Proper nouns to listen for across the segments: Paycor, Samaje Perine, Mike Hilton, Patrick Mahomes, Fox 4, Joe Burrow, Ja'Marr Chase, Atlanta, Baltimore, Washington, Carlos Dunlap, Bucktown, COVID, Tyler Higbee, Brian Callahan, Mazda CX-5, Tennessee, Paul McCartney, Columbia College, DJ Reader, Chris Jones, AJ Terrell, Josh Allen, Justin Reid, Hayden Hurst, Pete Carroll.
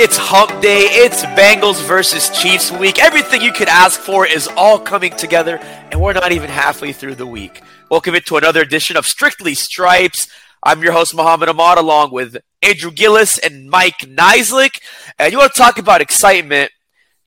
It's hump day. It's Bengals versus Chiefs week. Everything you could ask for is all coming together, and we're not even halfway through the week. Welcome to another edition of Strictly Stripes. I'm your host, Muhammad Ahmad, along with Andrew Gillis and Mike Nislik. And you want to talk about excitement.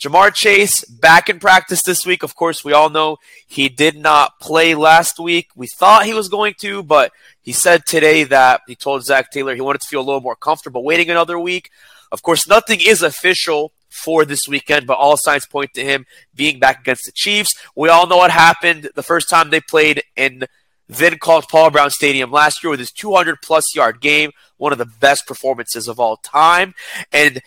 Ja'Marr Chase back in practice this week. Of course, we all know he did not play last week. We thought he was going to, but he said today that he told Zach Taylor he wanted to feel a little more comfortable waiting another week. Of course, nothing is official for this weekend, but all signs point to him being back against the Chiefs. We all know what happened the first time they played in then called Paul Brown Stadium last year with his 200-plus yard game, one of the best performances of all time. And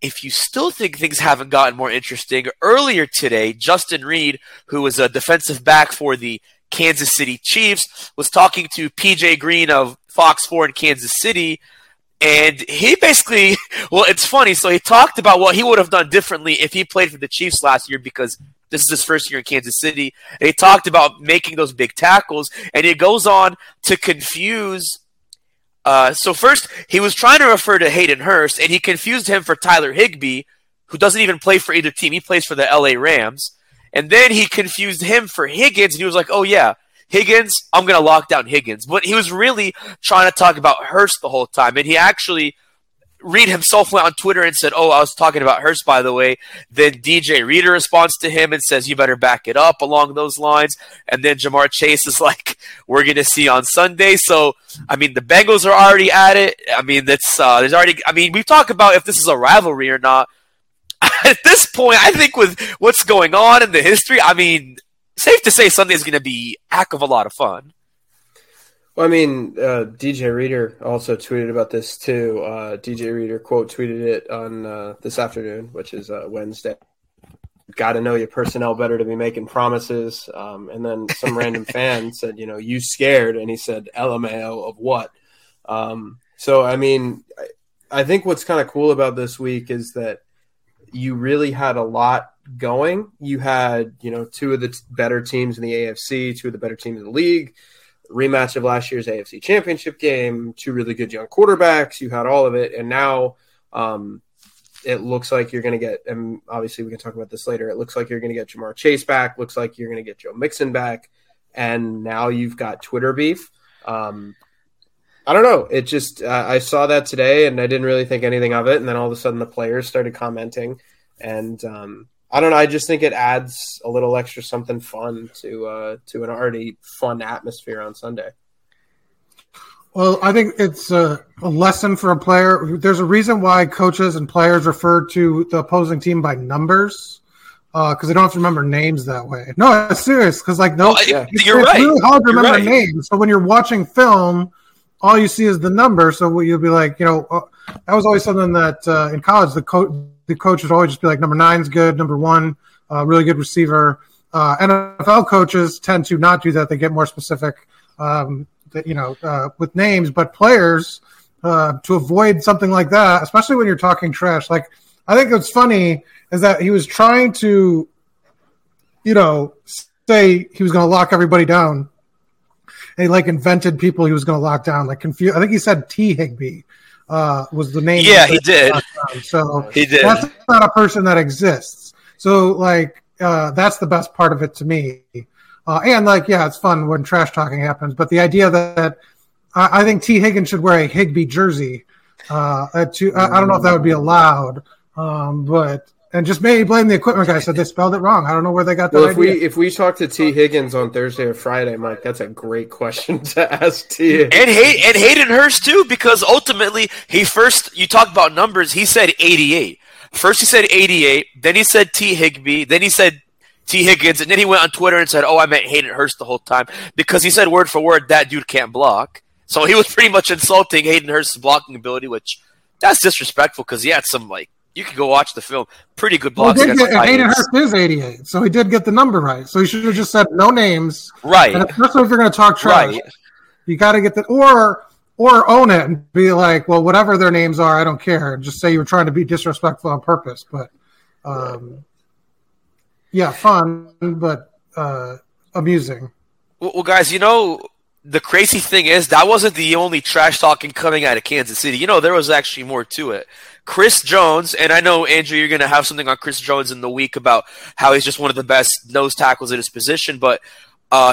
if you still think things haven't gotten more interesting, earlier today, Justin Reid, who was a defensive back for the Kansas City Chiefs, was talking to PJ Green of Fox 4 in Kansas City, and he basically, well, it's funny, so he talked about what he would have done differently if he played for the Chiefs last year because this is his first year in Kansas City, and he talked about making those big tackles, and he goes on to confuse so first, he was trying to refer to Hayden Hurst, and he confused him for Tyler Higbee, who doesn't even play for either team. He plays for the LA Rams. And then he confused him for Higgins, and he was like, oh, yeah, Higgins, I'm going to lock down Higgins. But he was really trying to talk about Hurst the whole time. And he actually, Reid himself went on Twitter and said, oh, I was talking about Hurst, by the way. Then DJ Reader responds to him and says, you better back it up along those lines. And then Ja'Marr Chase is like, we're going to see on Sunday. So, I mean, the Bengals are already at it. I mean, that's there's already. I mean, we talk about if this is a rivalry or not. At this point, I think with what's going on in the history, I mean, safe to say Sunday is going to be a heck of a lot of fun. Well, I mean, DJ Reader also tweeted about this, too. DJ Reader, quote, tweeted it on this afternoon, which is Wednesday. Got to know your personnel better to be making promises. And then some random fan said, you know, you scared. And he said, LMAO of what? So, I mean, I think what's kind of cool about this week is that you really had a lot going. You had, you know, two of the better teams in the AFC, two of the better teams in the league. Rematch of last year's AFC Championship game, two really good young quarterbacks. You had all of it, and now it looks like you're going to get – and obviously we can talk about this later. It looks like you're going to get Ja'Marr Chase back. Looks like you're going to get Joe Mixon back, and now you've got Twitter beef. I don't know. It just I saw that today, and I didn't really think anything of it, and then all of a sudden the players started commenting, and I don't know. I just think it adds a little extra something fun to an already fun atmosphere on Sunday. Well, I think it's a lesson for a player. There's a reason why coaches and players refer to the opposing team by numbers because they don't have to remember names that way. No, it's serious because like no, it's really hard to remember names. So when you're watching film, all you see is the number. So you'll be like, you know, that was always something that in college the coach would always just be like, number nine's good, number one, really good receiver. NFL coaches tend to not do that. They get more specific, with names. But players, to avoid something like that, especially when you're talking trash, like I think what's funny is that he was trying to, you know, say he was going to lock everybody down. And he, like, invented people he was going to lock down. Like I think he said T. Higbee. Was the name? Yeah, he did. So he did. That's not a person that exists. So like that's the best part of it to me. And like yeah, it's fun when trash talking happens. But the idea that I think T. Higgins should wear a Higbee jersey. I don't know if that would be allowed. But and just maybe blame the equipment guy. So they spelled it wrong. I don't know where they got that. Well, if we talk to T. Higgins on Thursday or Friday, Mike, that's a great question to ask T. And Hayden Hurst, too, because ultimately he first – you talked about numbers. He said 88. First he said 88. Then he said T. Higbee. Then he said T. Higgins. And then he went on Twitter and said, oh, I meant Hayden Hurst the whole time because he said word for word, that dude can't block. So he was pretty much insulting Hayden Hurst's blocking ability, which that's disrespectful because he had some, like, you can go watch the film. Pretty good blocks. Well, Hayden Hurst is 88, so he did get the number right. So he should have just said no names. Right. And especially if you're going to talk trash, you got to get that or own it and be like, well, whatever their names are, I don't care. And just say you were trying to be disrespectful on purpose. But, yeah, fun, but amusing. Well, guys, you know, the crazy thing is that wasn't the only trash talking coming out of Kansas City. You know, there was actually more to it. Chris Jones, and I know, Andrew, you're going to have something on Chris Jones in the week about how he's just one of the best nose tackles in his position, but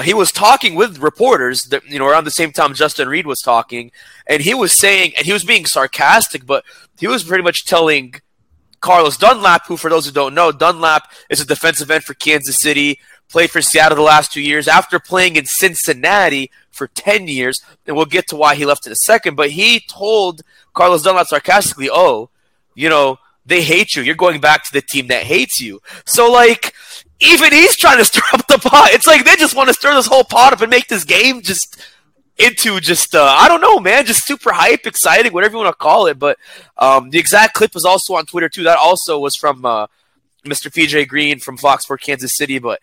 he was talking with reporters that, you know, around the same time Justin Reid was talking, and he was saying, and he was being sarcastic, but he was pretty much telling Carlos Dunlap, who, for those who don't know, Dunlap is a defensive end for Kansas City, played for Seattle the last 2 years after playing in Cincinnati for 10 years, and we'll get to why he left in a second, but he told Carlos Dunlap sarcastically, oh, you know, they hate you. You're going back to the team that hates you. So, like, even he's trying to stir up the pot. It's like they just want to stir this whole pot up and make this game just into just, I don't know, man, just super hype, exciting, whatever you want to call it. But the exact clip was also on Twitter, too. That also was from Mr. PJ Green from Fox 4 Kansas City. But,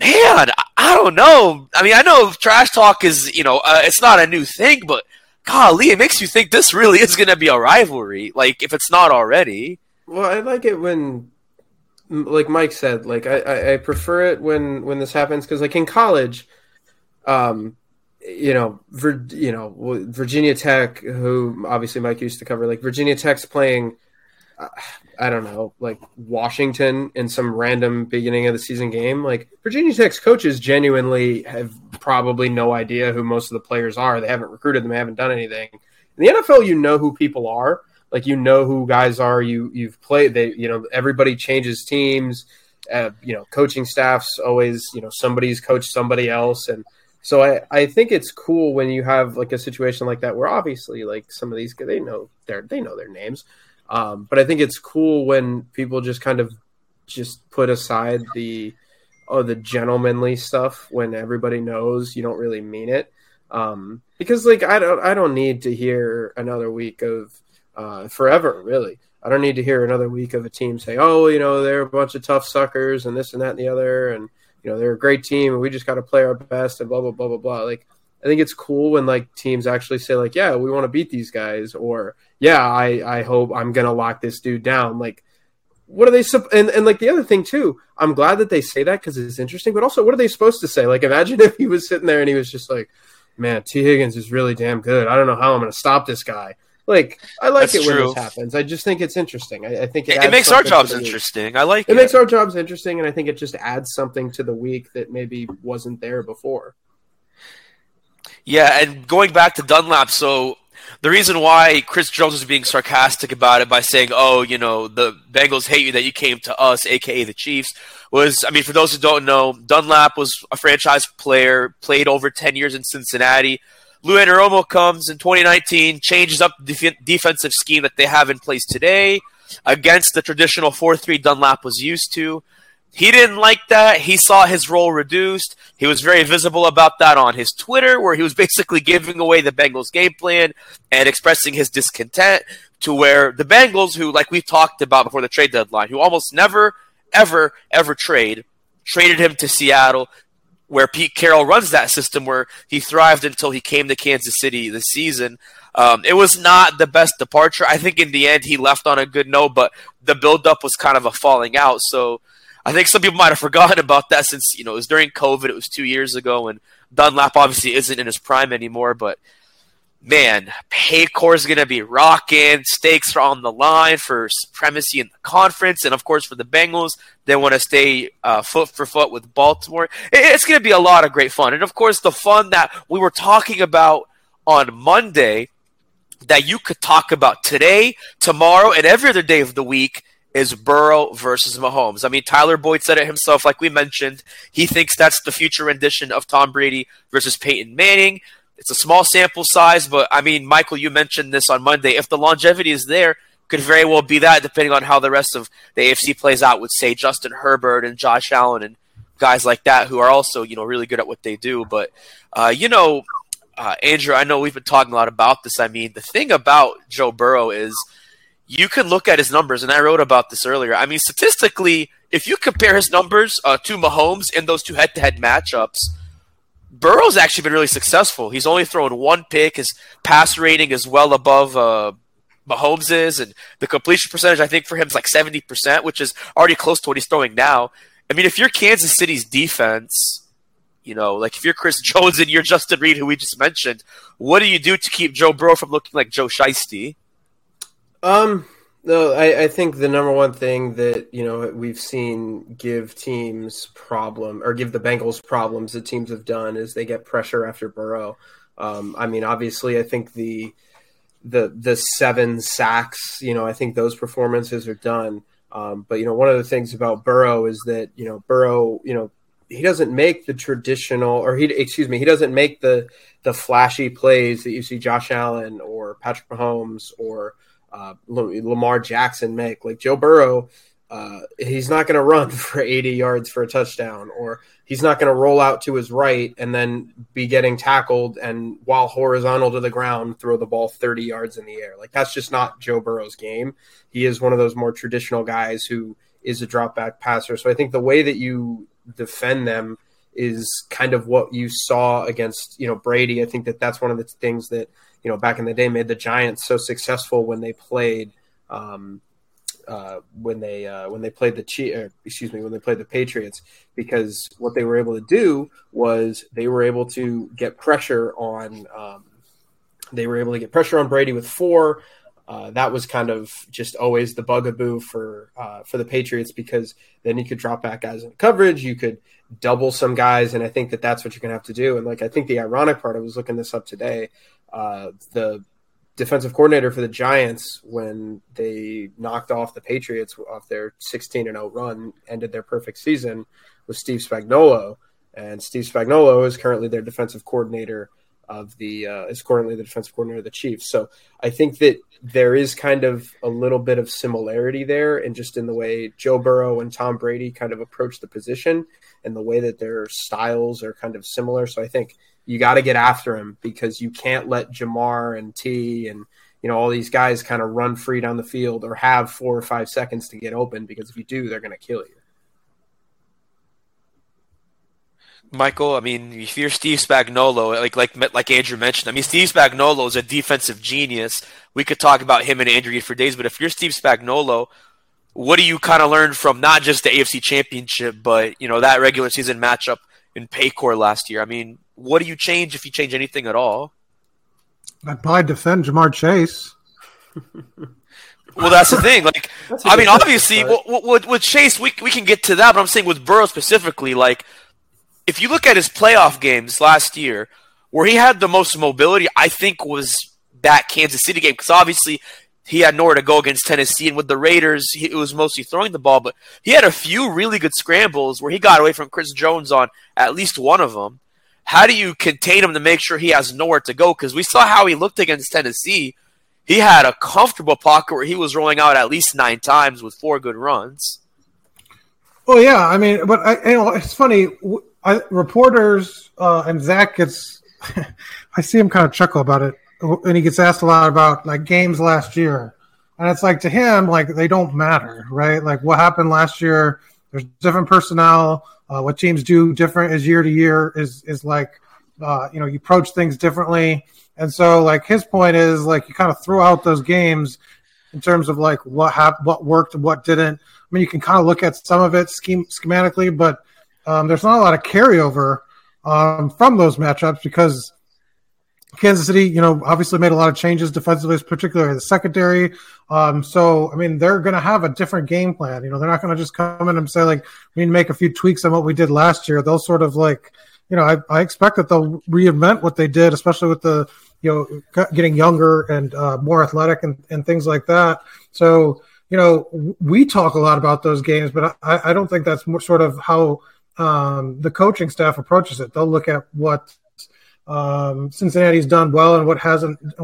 man, I don't know. I mean, I know trash talk is, you know, it's not a new thing, but golly, it makes you think this really is going to be a rivalry, like, if it's not already. Well, I like it when, like Mike said, like, I prefer it when this happens, because, like, in college, Virginia Tech, who obviously Mike used to cover, like, Virginia Tech's playing, I don't know, like, Washington in some random beginning of the season game. Like, Virginia Tech's coaches genuinely have probably no idea who most of the players are. They haven't recruited them. They haven't done anything. In the NFL, you know who people are. Like, you know who guys are. You've played. They, you know, everybody changes teams. You know, coaching staffs always, you know, somebody's coached somebody else. And so I think it's cool when you have, like, a situation like that where obviously, like, some of these, they know their names. But I think it's cool when people just kind of just put aside the gentlemanly stuff when everybody knows you don't really mean it. Because, like, I don't need to hear another week of forever, really. I don't need to hear another week of a team say, oh, you know, they're a bunch of tough suckers and this and that and the other. And, you know, they're a great team and we just got to play our best and blah, blah, blah, blah, blah. Like, I think it's cool when, like, teams actually say, like, yeah, we want to beat these guys, or yeah, I hope I'm going to lock this dude down. Like, what are they and like, the other thing, too, I'm glad that they say that because it's interesting, but also what are they supposed to say? Like, imagine if he was sitting there and he was just like, man, T. Higgins is really damn good. I don't know how I'm going to stop this guy. Like, I like That's it when true. This happens. I just think it's interesting. I think it makes our jobs interesting. I like it. It makes our jobs interesting, and I think it just adds something to the week that maybe wasn't there before. Yeah, and going back to Dunlap, so the reason why Chris Jones is being sarcastic about it by saying, oh, you know, the Bengals hate you that you came to us, a.k.a. the Chiefs, was, I mean, for those who don't know, Dunlap was a franchise player, played over 10 years in Cincinnati. Lou Anaromo comes in 2019, changes up the defensive scheme that they have in place today against the traditional 4-3 Dunlap was used to. He didn't like that. He saw his role reduced. He was very visible about that on his Twitter, where he was basically giving away the Bengals' game plan and expressing his discontent, to where the Bengals, who, like we talked about before the trade deadline, who almost never, ever, ever traded him to Seattle, where Pete Carroll runs that system, where he thrived until he came to Kansas City this season. It was not the best departure. I think in the end he left on a good note, but the buildup was kind of a falling out, so I think some people might have forgotten about that since, you know, it was during COVID. It was 2 years ago, and Dunlap obviously isn't in his prime anymore. But, man, Paycor is going to be rocking. Stakes are on the line for supremacy in the conference. And, of course, for the Bengals, they want to stay foot for foot with Baltimore. It's going to be a lot of great fun. And, of course, the fun that we were talking about on Monday that you could talk about today, tomorrow, and every other day of the week is Burrow versus Mahomes. I mean, Tyler Boyd said it himself, like we mentioned. He thinks that's the future rendition of Tom Brady versus Peyton Manning. It's a small sample size, but, I mean, Michael, you mentioned this on Monday. If the longevity is there, could very well be that, depending on how the rest of the AFC plays out with, say, Justin Herbert and Josh Allen and guys like that who are also, you know, really good at what they do. But, you know, Andrew, I know we've been talking a lot about this. I mean, the thing about Joe Burrow is, you can look at his numbers, and I wrote about this earlier. I mean, statistically, if you compare his numbers to Mahomes in those two head-to-head matchups, Burrow's actually been really successful. He's only thrown one pick. His pass rating is well above Mahomes's, and the completion percentage, I think, for him is like 70%, which is already close to what he's throwing now. I mean, if you're Kansas City's defense, you know, like if you're Chris Jones and you're Justin Reid, who we just mentioned, what do you do to keep Joe Burrow from looking like Joe Shiesty? No, I think the number one thing that, you know, we've seen give teams problem or give the Bengals problems that teams have done is they get pressure after Burrow. I mean, obviously, I think the 7 sacks, you know, I think those performances are done. But, you know, one of the things about Burrow is that, you know, Burrow, you know, he doesn't make the traditional or he doesn't make the flashy plays that you see Josh Allen or Patrick Mahomes or Lamar Jackson make. Like Joe Burrow, he's not going to run for 80 yards for a touchdown, or he's not going to roll out to his right and then be getting tackled and while horizontal to the ground, throw the ball 30 yards in the air. Like that's just not Joe Burrow's game. He is one of those more traditional guys who is a drop back passer. So I think the way that you defend them is kind of what you saw against, you know, Brady. I think that that's one of the things that, you know, back in the day made the Giants so successful when they played, when they played the Patriots, because what they were able to do was they were able to get pressure on, Brady with 4. That was kind of just always the bugaboo for the Patriots, because then you could drop back guys in coverage, you could double some guys, and I think that that's what you're going to have to do. And like I think the ironic part, I was looking this up today, the defensive coordinator for the Giants, when they knocked off the Patriots off their 16-0 run, ended their perfect season, was Steve Spagnuolo, and Steve Spagnuolo is currently their defensive coordinator of the Chiefs. So I think that there is kind of a little bit of similarity there, and just in the way Joe Burrow and Tom Brady kind of approach the position and the way that their styles are kind of similar. So I think you got to get after him, because you can't let Ja'Marr and T and, you know, all these guys kind of run free down the field or have 4 or 5 seconds to get open, because if you do, they're going to kill you. Michael, I mean, if you're Steve Spagnuolo, like Andrew mentioned, I mean, Steve Spagnuolo is a defensive genius. We could talk about him and Andrew for days, but if you're Steve Spagnuolo, what do you kind of learn from not just the AFC Championship, but, you know, that regular season matchup in Paycor last year? I mean, what do you change, if you change anything at all? I'd probably defend Ja'Marr Chase. Well, that's the thing. Like, I mean, obviously, with Chase, we can get to that, but I'm saying with Burrow specifically, like, if you look at his playoff games last year, where he had the most mobility, I think, was that Kansas City game, because obviously he had nowhere to go against Tennessee, and with the Raiders, it was mostly throwing the ball, but he had a few really good scrambles where he got away from Chris Jones on at least one of them. How do you contain him to make sure he has nowhere to go? Because we saw how he looked against Tennessee. He had a comfortable pocket where he was rolling out at least 9 times with 4 good runs. Well, yeah, I mean, but it's funny. Reporters and Zach gets – I see him kind of chuckle about it, and he gets asked a lot about, like, games last year. And it's like, to him, like, they don't matter, right? Like, what happened last year, there's different personnel. What teams do different is year to year is like, you know, you approach things differently. And so, like, his point is, like, you kind of throw out those games in terms of, like, what worked and what didn't. I mean, you can kind of look at some of it schematically, but – there's not a lot of carryover from those matchups, because Kansas City, you know, obviously made a lot of changes defensively, particularly in the secondary. So, I mean, they're going to have a different game plan. You know, they're not going to just come in and say, like, we need to make a few tweaks on what we did last year. They'll sort of, like, you know, I expect that they'll reinvent what they did, especially with the, you know, getting younger and more athletic and things like that. So, you know, we talk a lot about those games, but I don't think that's more sort of how – the coaching staff approaches it. They'll look at what Cincinnati's done well and what hasn't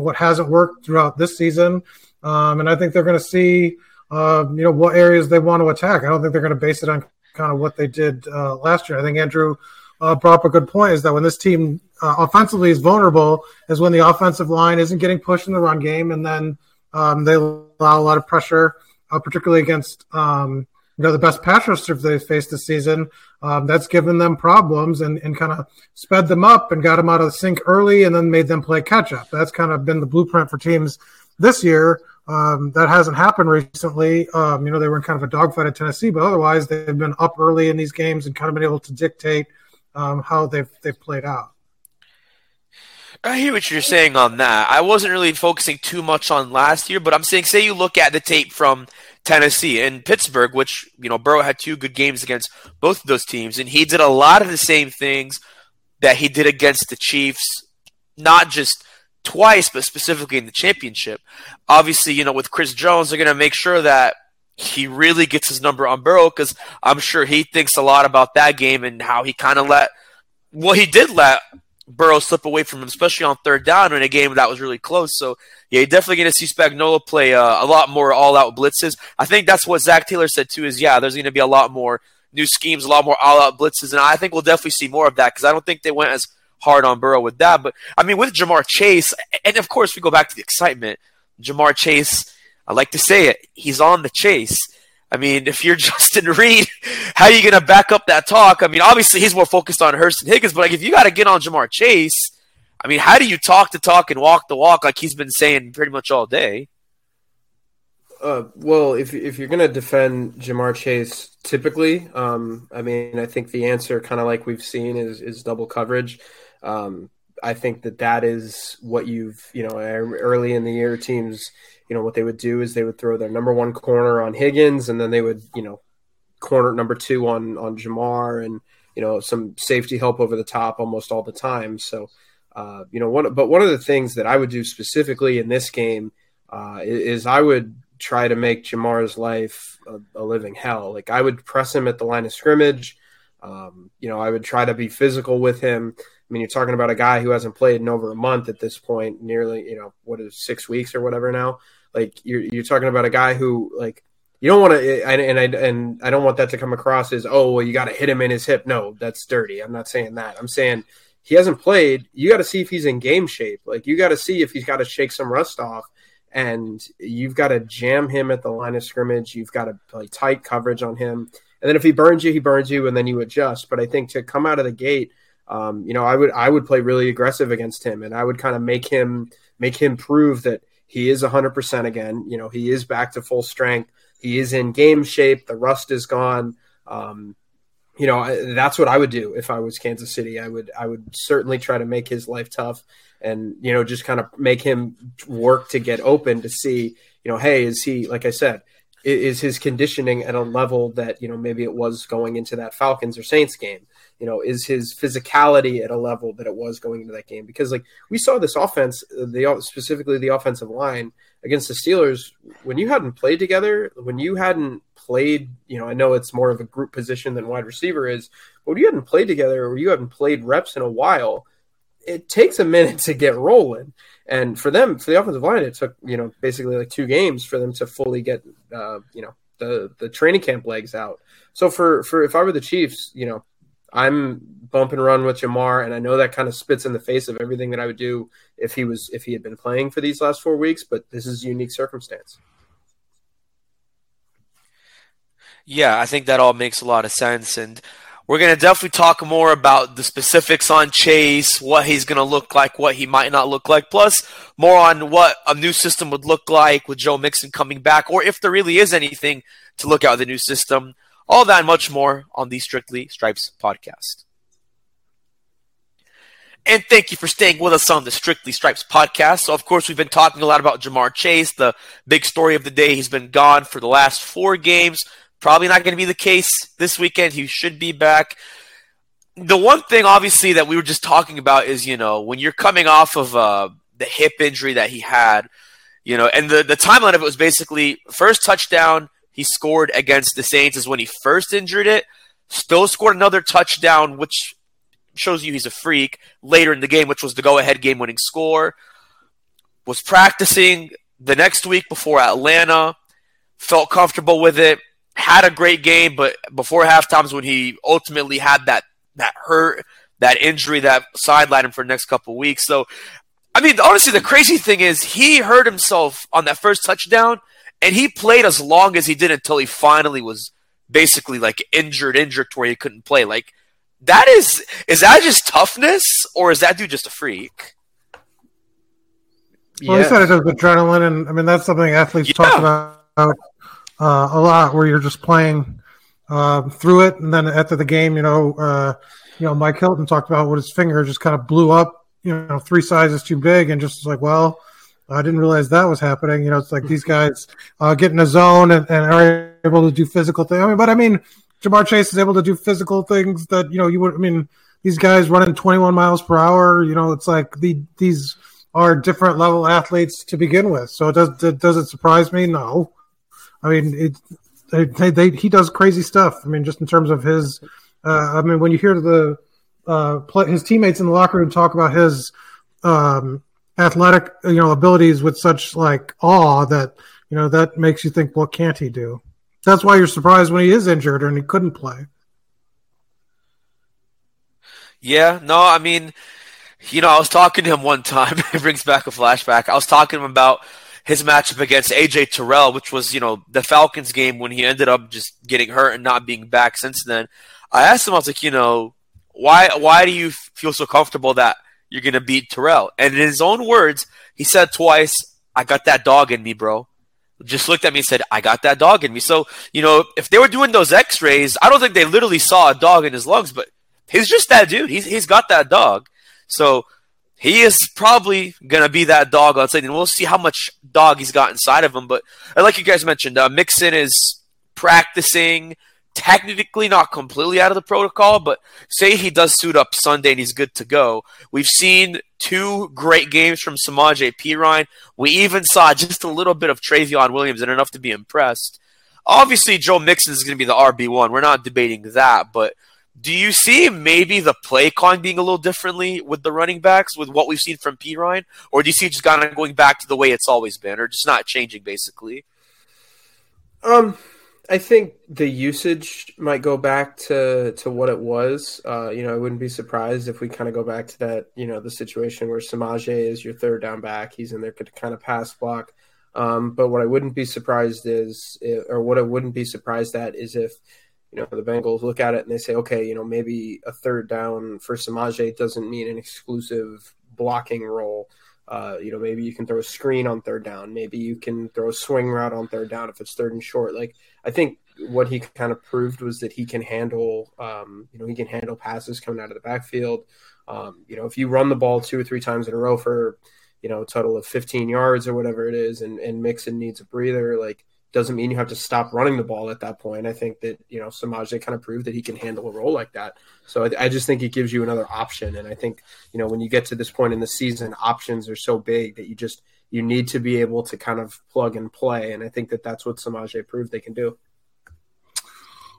worked throughout this season. And I think they're going to see, you know, what areas they want to attack. I don't think they're going to base it on kind of what they did last year. I think Andrew brought up a good point, is that when this team offensively is vulnerable is when the offensive line isn't getting pushed in the run game. And then they allow a lot of pressure, particularly against you know, the best pass rusher they faced this season. That's given them problems and kind of sped them up and got them out of the sink early and then made them play catch-up. That's kind of been the blueprint for teams this year. That hasn't happened recently. You know, they were in kind of a dogfight at Tennessee, but otherwise they've been up early in these games and kind of been able to dictate how they've played out. I hear what you're saying on that. I wasn't really focusing too much on last year, but I'm saying, say you look at the tape from Tennessee and Pittsburgh, which, you know, Burrow had two good games against both of those teams, and he did a lot of the same things that he did against the Chiefs, not just twice, but specifically in the championship. Obviously, you know, with Chris Jones, they're going to make sure that he really gets his number on Burrow, because I'm sure he thinks a lot about that game and how he kind of let Burrow slip away from him, especially on third down in a game that was really close. So, yeah, you're definitely going to see Spagnuolo play a lot more all-out blitzes. I think that's what Zach Taylor said, too, is, yeah, there's going to be a lot more new schemes, a lot more all-out blitzes, and I think we'll definitely see more of that, because I don't think they went as hard on Burrow with that. But, I mean, with Ja'Marr Chase, and, of course, we go back to the excitement. Ja'Marr Chase, I like to say it, he's on the chase. I mean, if you're Justin Reid, how are you going to back up that talk? I mean, obviously he's more focused on Hurst and Higgins, but like if you got to get on Ja'Marr Chase, I mean, how do you talk the talk and walk the walk like he's been saying pretty much all day? Well, if you're going to defend Ja'Marr Chase typically, I mean, I think the answer, kind of like we've seen, is double coverage. I think that is what early in the year teams – you know, what they would do is they would throw their number one corner on Higgins, and then they would, you know, corner number two on Ja'Marr, and, you know, some safety help over the top almost all the time. So, you know, one of the things that I would do specifically in this game is I would try to make Jamar's life a living hell. Like, I would press him at the line of scrimmage. You know, I would try to be physical with him. I mean, you're talking about a guy who hasn't played in over a month at this point, nearly, you know, 6 weeks or whatever now. Like, you're talking about a guy who, like, you don't want to, and I don't want that to come across as, oh, well, you got to hit him in his hip. No, that's dirty. I'm not saying that. I'm saying he hasn't played. You got to see if he's in game shape. Like, you got to see if he's got to shake some rust off, and you've got to jam him at the line of scrimmage. You've got to play tight coverage on him. And then if he burns you, and then you adjust. But I think to come out of the gate, you know, I would play really aggressive against him, and I would kind of make him prove that he is 100% again. You know, he is back to full strength. He is in game shape. The rust is gone. You know, that's what I would do if I was Kansas City. I would certainly try to make his life tough, and, you know, just kind of make him work to get open to see, you know, hey, is he, like I said, is his conditioning at a level that, you know, maybe it was going into that Falcons or Saints game? You know, is his physicality at a level that it was going into that game? Because, like, we saw this offense, specifically the offensive line against the Steelers, when you hadn't played together, when you hadn't played, you know, I know it's more of a group position than wide receiver is, but when you hadn't played together or you haven't played reps in a while, it takes a minute to get rolling. And for them, for the offensive line, it took, you know, basically like 2 games for them to fully get, you know, the training camp legs out. So for if I were the Chiefs, you know, I'm bump and run with Ja'Marr, and I know that kind of spits in the face of everything that I would do if he had been playing for these last 4 weeks, but this is a unique circumstance. Yeah, I think that all makes a lot of sense, and we're going to definitely talk more about the specifics on Chase, what he's going to look like, what he might not look like, plus more on what a new system would look like with Joe Mixon coming back, or if there really is anything to look at with the new system. All that and much more on the Strictly Stripes podcast. And thank you for staying with us on the Strictly Stripes podcast. So, of course, we've been talking a lot about Ja'Marr Chase, the big story of the day. He's been gone for the last 4 games. Probably not going to be the case this weekend. He should be back. The one thing, obviously, that we were just talking about is, you know, when you're coming off of the hip injury that he had, you know, and the timeline of it was basically first touchdown he scored against the Saints is when he first injured it, still scored another touchdown, which shows you he's a freak, later in the game, which was the go-ahead game-winning score, was practicing the next week before Atlanta, felt comfortable with it, had a great game, but before halftime is when he ultimately had that hurt, that injury, that sidelined him for the next couple weeks. So, I mean, honestly, the crazy thing is he hurt himself on that first touchdown, and he played as long as he did until he finally was basically like injured to where he couldn't play. Like, that is that just toughness, or is that dude just a freak? Well, yeah. He said it's just adrenaline, and I mean that's something athletes talk about a lot, where you're just playing through it, and then after the game, you know, Mike Hilton talked about what his finger just kind of blew up you know, three sizes too big and just like, well, I didn't realize that was happening. You know, it's like these guys get in a zone and are able to do physical things. I mean, but I mean, Ja'Marr Chase is able to do physical things that, you know, you would, I mean, these guys running 21 miles per hour, you know, it's like these are different level athletes to begin with. So does it surprise me? No. I mean, he does crazy stuff. I mean, just in terms of his, I mean, when you hear his teammates in the locker room talk about his athletic, you know, abilities with such like awe that, you know, that makes you think, well, can't he do? That's why you're surprised when he is injured and he couldn't play. Yeah, no, I mean, you know, I was talking to him one time. It brings back a flashback. I was talking to him about his matchup against AJ Terrell, which was, you know, the Falcons game when he ended up just getting hurt and not being back since then. I asked him, I was like, you know, why do you feel so comfortable that you're going to beat Terrell? And in his own words, he said twice, I got that dog in me, bro. Just looked at me and said, I got that dog in me. So, you know, if they were doing those x-rays, I don't think they literally saw a dog in his lungs, but he's just that dude. He's got that dog. So he is probably going to be that dog on Sunday. And we'll see how much dog he's got inside of him. But like you guys mentioned, Mixon is practicing, technically not completely out of the protocol, but say he does suit up Sunday and he's good to go. We've seen two great games from Samaje Perine. We even saw just a little bit of Travion Williams and enough to be impressed. Obviously, Joe Mixon is going to be the RB1. We're not debating that, but do you see maybe the play calling being a little differently with the running backs with what we've seen from Perine? Or do you see just kind of going back to the way it's always been or just not changing basically? I think the usage might go back to what it was. You know, I wouldn't be surprised if we kind of go back to that, you know, the situation where Samaje is your third down back. He's in there to kind of pass block. But what I wouldn't be surprised is if, you know, the Bengals look at it and they say, okay, you know, maybe a third down for Samaje doesn't mean an exclusive blocking role. You know, maybe you can throw a screen on third down. Maybe you can throw a swing route on third down if it's third and short. Like, I think what he kind of proved was that he can handle, you know, he can handle passes coming out of the backfield. You know, if you run the ball two or three times in a row for, you know, a total of 15 yards or whatever it is, and Mixon needs a breather, like, doesn't mean you have to stop running the ball at that point. I think that, you know, Samaje kind of proved that he can handle a role like that. So I just think it gives you another option. And I think, you know, when you get to this point in the season, options are so big that you need to be able to kind of plug and play. And I think that that's what Samaje proved they can do.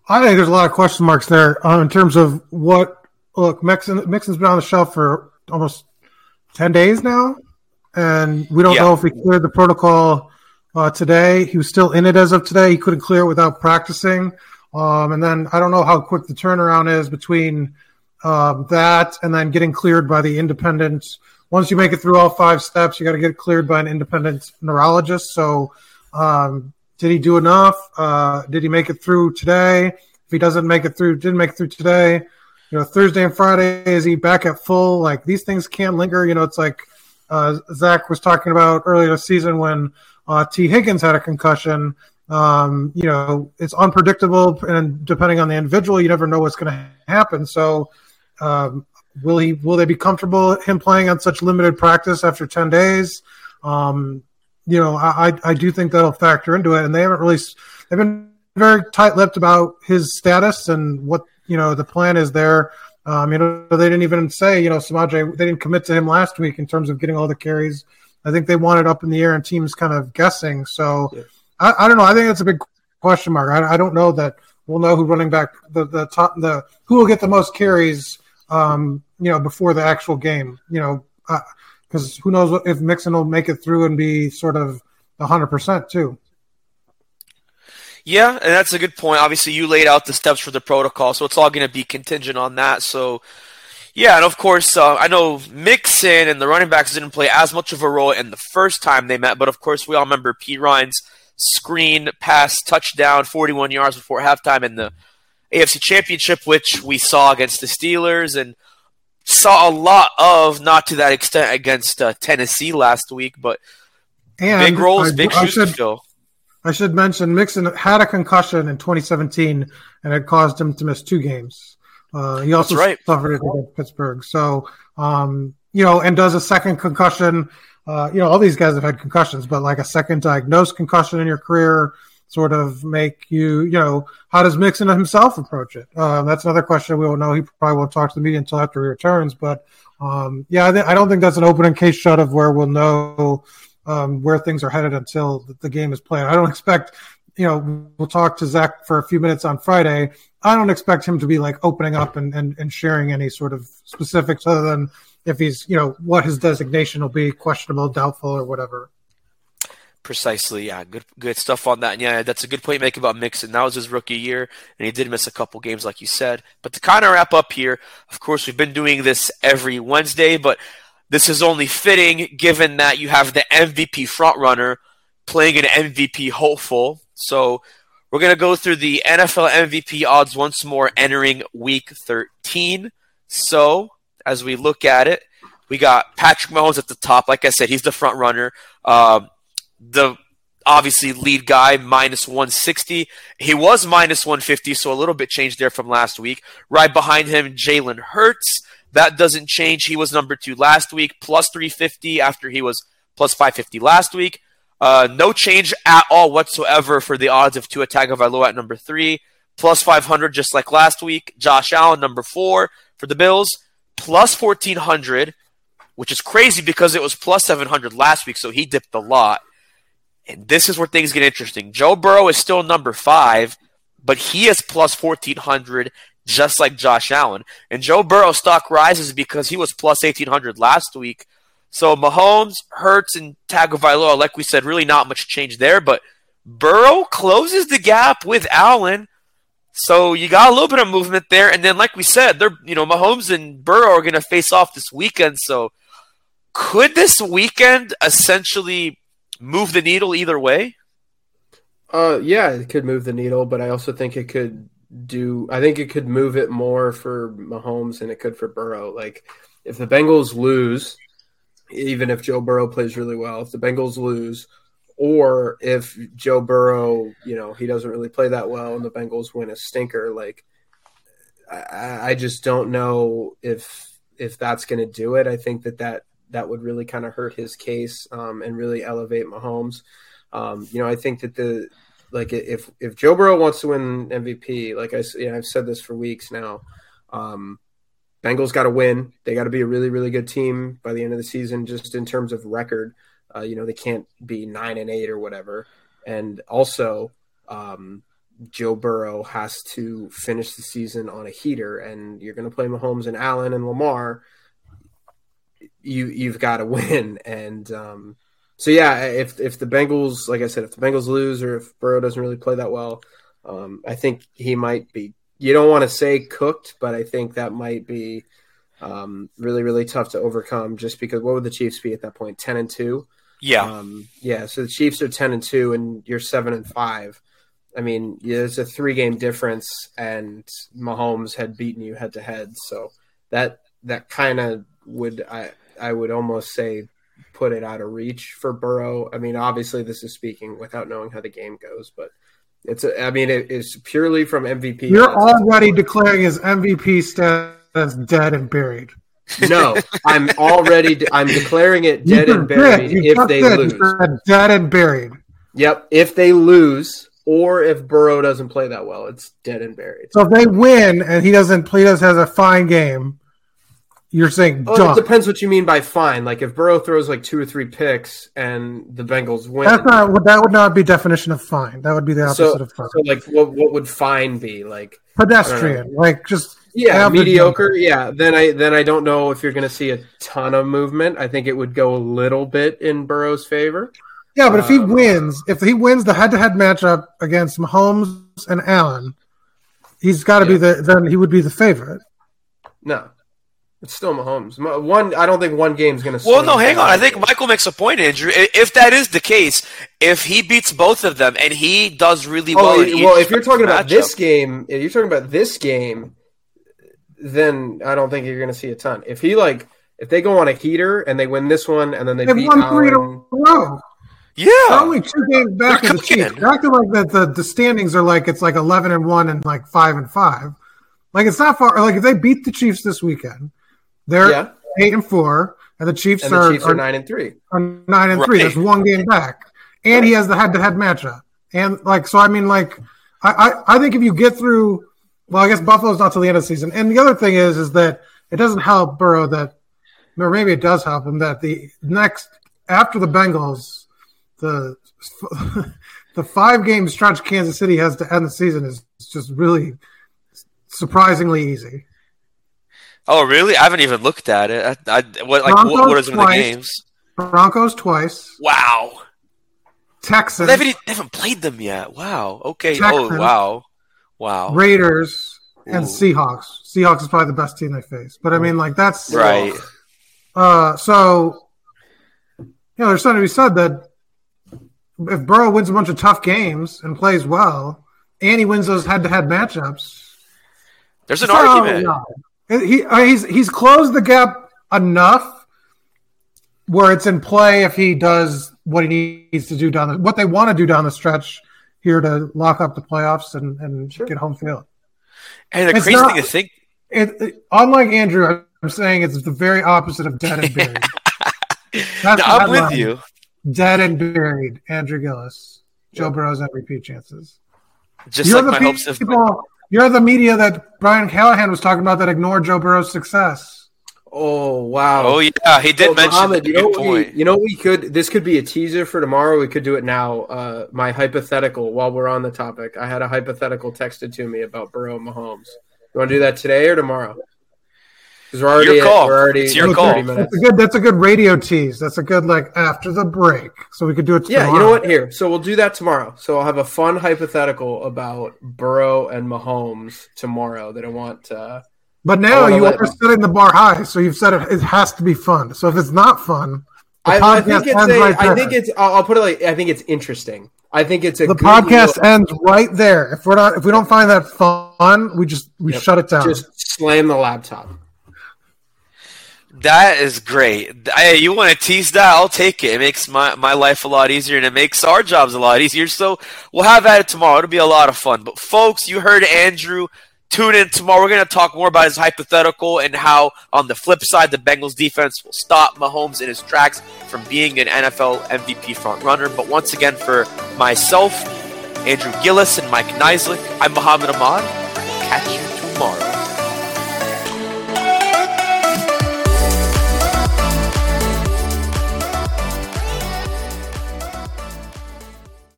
I think there's a lot of question marks there in terms of what, look, Mixon's been on the shelf for almost 10 days now. And we don't know if he cleared the protocol today. He was still in it as of today. He couldn't clear it without practicing. And then I don't know how quick the turnaround is between that and then getting cleared by the independent. Once you make it through all five steps, you got to get cleared by an independent neurologist. So did he do enough? Did he make it through today? If he didn't make it through today, you know, Thursday and Friday, is he back at full? Like, these things can linger. You know, it's like Zach was talking about earlier this season when T. Higgins had a concussion. You know, it's unpredictable, and depending on the individual, you never know what's going to happen. So will they be comfortable him playing on such limited practice after 10 days? You know, I do think that'll factor into it, and they haven't really – they've been very tight-lipped about his status and what, you know, the plan is there. You know, they didn't even say, you know, Samaje – they didn't commit to him last week in terms of getting all the carries. I think they want it up in the air and teams kind of guessing. So yeah. I don't know. I think that's a big question mark. I don't know that we'll know who running back who will get the most carries, you know, before the actual game, you know, because who knows if Mixon will make it through and be sort of 100% too. Yeah, and that's a good point. Obviously, you laid out the steps for the protocol, so it's all going to be contingent on that. So yeah, and of course, I know Mixon and the running backs didn't play as much of a role in the first time they met, but of course we all remember Perine's screen pass touchdown, 41 yards before halftime in the AFC Championship, which we saw against the Steelers and saw a lot of, not to that extent, against Tennessee last week, but and big roles, big shoes to fill. I should mention Mixon had a concussion in 2017, and it caused him to miss two games. He also suffered against Pittsburgh. So, you know, and does a second concussion. You know, all these guys have had concussions, but like a second diagnosed concussion in your career sort of make you, you know, how does Mixon himself approach it? That's another question we won't know. He probably won't talk to the media until after he returns. But, yeah, I don't think that's an open and case shut of where we'll know where things are headed until the game is played. I don't expect, you know, we'll talk to Zach for a few minutes on Friday. I don't expect him to be like opening up and sharing any sort of specifics other than if he's, you know, what his designation will be, questionable, doubtful, or whatever. Precisely, yeah. Good stuff on that. And yeah, that's a good point you make about Mixon. That was his rookie year, and he did miss a couple games, like you said. But to kind of wrap up here, of course, we've been doing this every Wednesday, but this is only fitting given that you have the MVP frontrunner playing an MVP hopeful. So we're going to go through the NFL MVP odds once more entering Week 13. So as we look at it, we got Patrick Mahomes at the top. Like I said, he's the frontrunner. The obviously lead guy, minus 160. He was minus 150, so a little bit changed there from last week. Right behind him, Jalen Hurts. That doesn't change. He was number 2 last week, plus 350 after he was plus 550 last week. No change at all whatsoever for the odds of Tua Tagovailoa at number 3, plus 500 just like last week. Josh Allen, number 4 for the Bills, plus 1,400, which is crazy because it was plus 700 last week, so he dipped a lot. And this is where things get interesting. Joe Burrow is still number 5, but he is plus 1,400 just like Josh Allen. And Joe Burrow's stock rises because he was plus 1,800 last week. So Mahomes, Hurts, and Tagovailoa, like we said, really not much change there. But Burrow closes the gap with Allen. So you got a little bit of movement there. And then like we said, they're, you know, Mahomes and Burrow are going to face off this weekend. So could this weekend essentially move the needle either way? Yeah, it could move the needle, but I also think it could I think it could move it more for Mahomes than it could for Burrow. Like, if the Bengals lose, even if Joe Burrow plays really well, if the Bengals lose, or if Joe Burrow, you know, he doesn't really play that well and the Bengals win a stinker, like, I just don't know if that's going to do it. I think that would really kind of hurt his case and really elevate Mahomes. You know, I think that if Joe Burrow wants to win MVP, like I've said this for weeks now, Bengals got to win. They got to be a really, really good team by the end of the season, just in terms of record. You know, they can't be 9-8 or whatever. And also, Joe Burrow has to finish the season on a heater, and you're going to play Mahomes and Allen and Lamar. You've got to win. And so, yeah, if the Bengals, like I said, if the Bengals lose or if Burrow doesn't really play that well, I think he might be, you don't want to say cooked, but I think that might be really, really tough to overcome, just because what would the Chiefs be at that point? 10-2? Yeah. Yeah. So the Chiefs are 10-2 and you're 7-5. I mean, there's a 3-game difference, and Mahomes had beaten you head to head. So that kind of, I would almost say put it out of reach for Burrow. I mean, obviously this is speaking without knowing how the game goes, but it's purely from MVP. You're already declaring his MVP status as dead and buried. No, I'm declaring it dead and buried if they lose. Dead and buried. Yep, if they lose. Or if Burrow doesn't play that well, it's dead and buried. So if they win and he doesn't play, has a fine game, you're saying done. It depends what you mean by fine. Like, if Burrow throws like 2 or 3 picks and the Bengals win, that would not be definition of fine. That would be the opposite of fine. So, like, what would fine be? Like, pedestrian, like, just mediocre. Yeah, then I don't know if you're going to see a ton of movement. I think it would go a little bit in Burrow's favor. Yeah, but if he wins the head-to-head matchup against Mahomes and Allen, he's got to be then he would be the favorite. No. It's still Mahomes. I don't think one game's going to. Well, no, hang on. I think Michael makes a point, Andrew. If that is the case, if he beats both of them and he does really well, if you're talking about this game, then I don't think you're going to see a ton. If he if they go on a heater and they win this one and then they beat won 3 in a row. Yeah, only 2 games back of the Chiefs. They're acting like that the standings are like it's like 11-1 and like 5-5. Like, it's not far. Like, if they beat the Chiefs this weekend, they're 8-4. And the Chiefs, and the Chiefs are 9-3. Are 9-3. Right. That's one game back. And he has the head-to-head matchup. And, like, so, I mean, like, I think if you get through – well, I guess Buffalo's not till the end of the season. And the other thing is that it doesn't help Burrow that – or maybe it does help him that the next – after the Bengals, the five-game stretch Kansas City has to end the season is just really surprisingly easy. Oh, really? I haven't even looked at it. What is in the games? Broncos twice. Wow. Texans. They haven't played them yet. Wow. Okay. Texans, oh, wow. Wow. Raiders and Seahawks. Seahawks is probably the best team they face. But, I mean, like, that's – right. So, you know, there's something to be said that if Burrow wins a bunch of tough games and plays well, and he wins those head-to-head matchups. There's an argument. He's closed the gap enough where it's in play if he does what he needs to do what they want to do down the stretch here to lock up the playoffs and get home field. And the crazy thing to think, unlike Andrew, I'm saying it's the very opposite of dead and buried. I'm with you. Dead and buried. Andrew Gillis, Joe Burrow's MVP chances. Just you're like my hopes of. You're the media that Brian Callahan was talking about that ignored Joe Burrow's success. Oh, wow. Oh, yeah. He did mention that. This could be a teaser for tomorrow. We could do it now. My hypothetical, while we're on the topic, I had a hypothetical texted to me about Burrow and Mahomes. You want to do that today or tomorrow? Because we're already at 30 minutes. That's a good radio tease. That's a good, like, after the break. So we could do it tomorrow. Yeah, you know what? Here. So we'll do that tomorrow. So I'll have a fun hypothetical about Burrow and Mahomes tomorrow that I want to. But now you are setting the bar high. So you've said it has to be fun. So if it's not fun, I think it's interesting. I think it's the podcast ends right there. If we don't find that fun, we shut it down. Just slam the laptop. That is great. You want to tease that? I'll take it. It makes my life a lot easier, and it makes our jobs a lot easier. So we'll have at it tomorrow. It'll be a lot of fun. But, folks, you heard Andrew. Tune in tomorrow. We're going to talk more about his hypothetical and how, on the flip side, the Bengals defense will stop Mahomes in his tracks from being an NFL MVP frontrunner. But once again, for myself, Andrew Gillis, and Mike Nislik, I'm Muhammad Ahmad. Catch you tomorrow.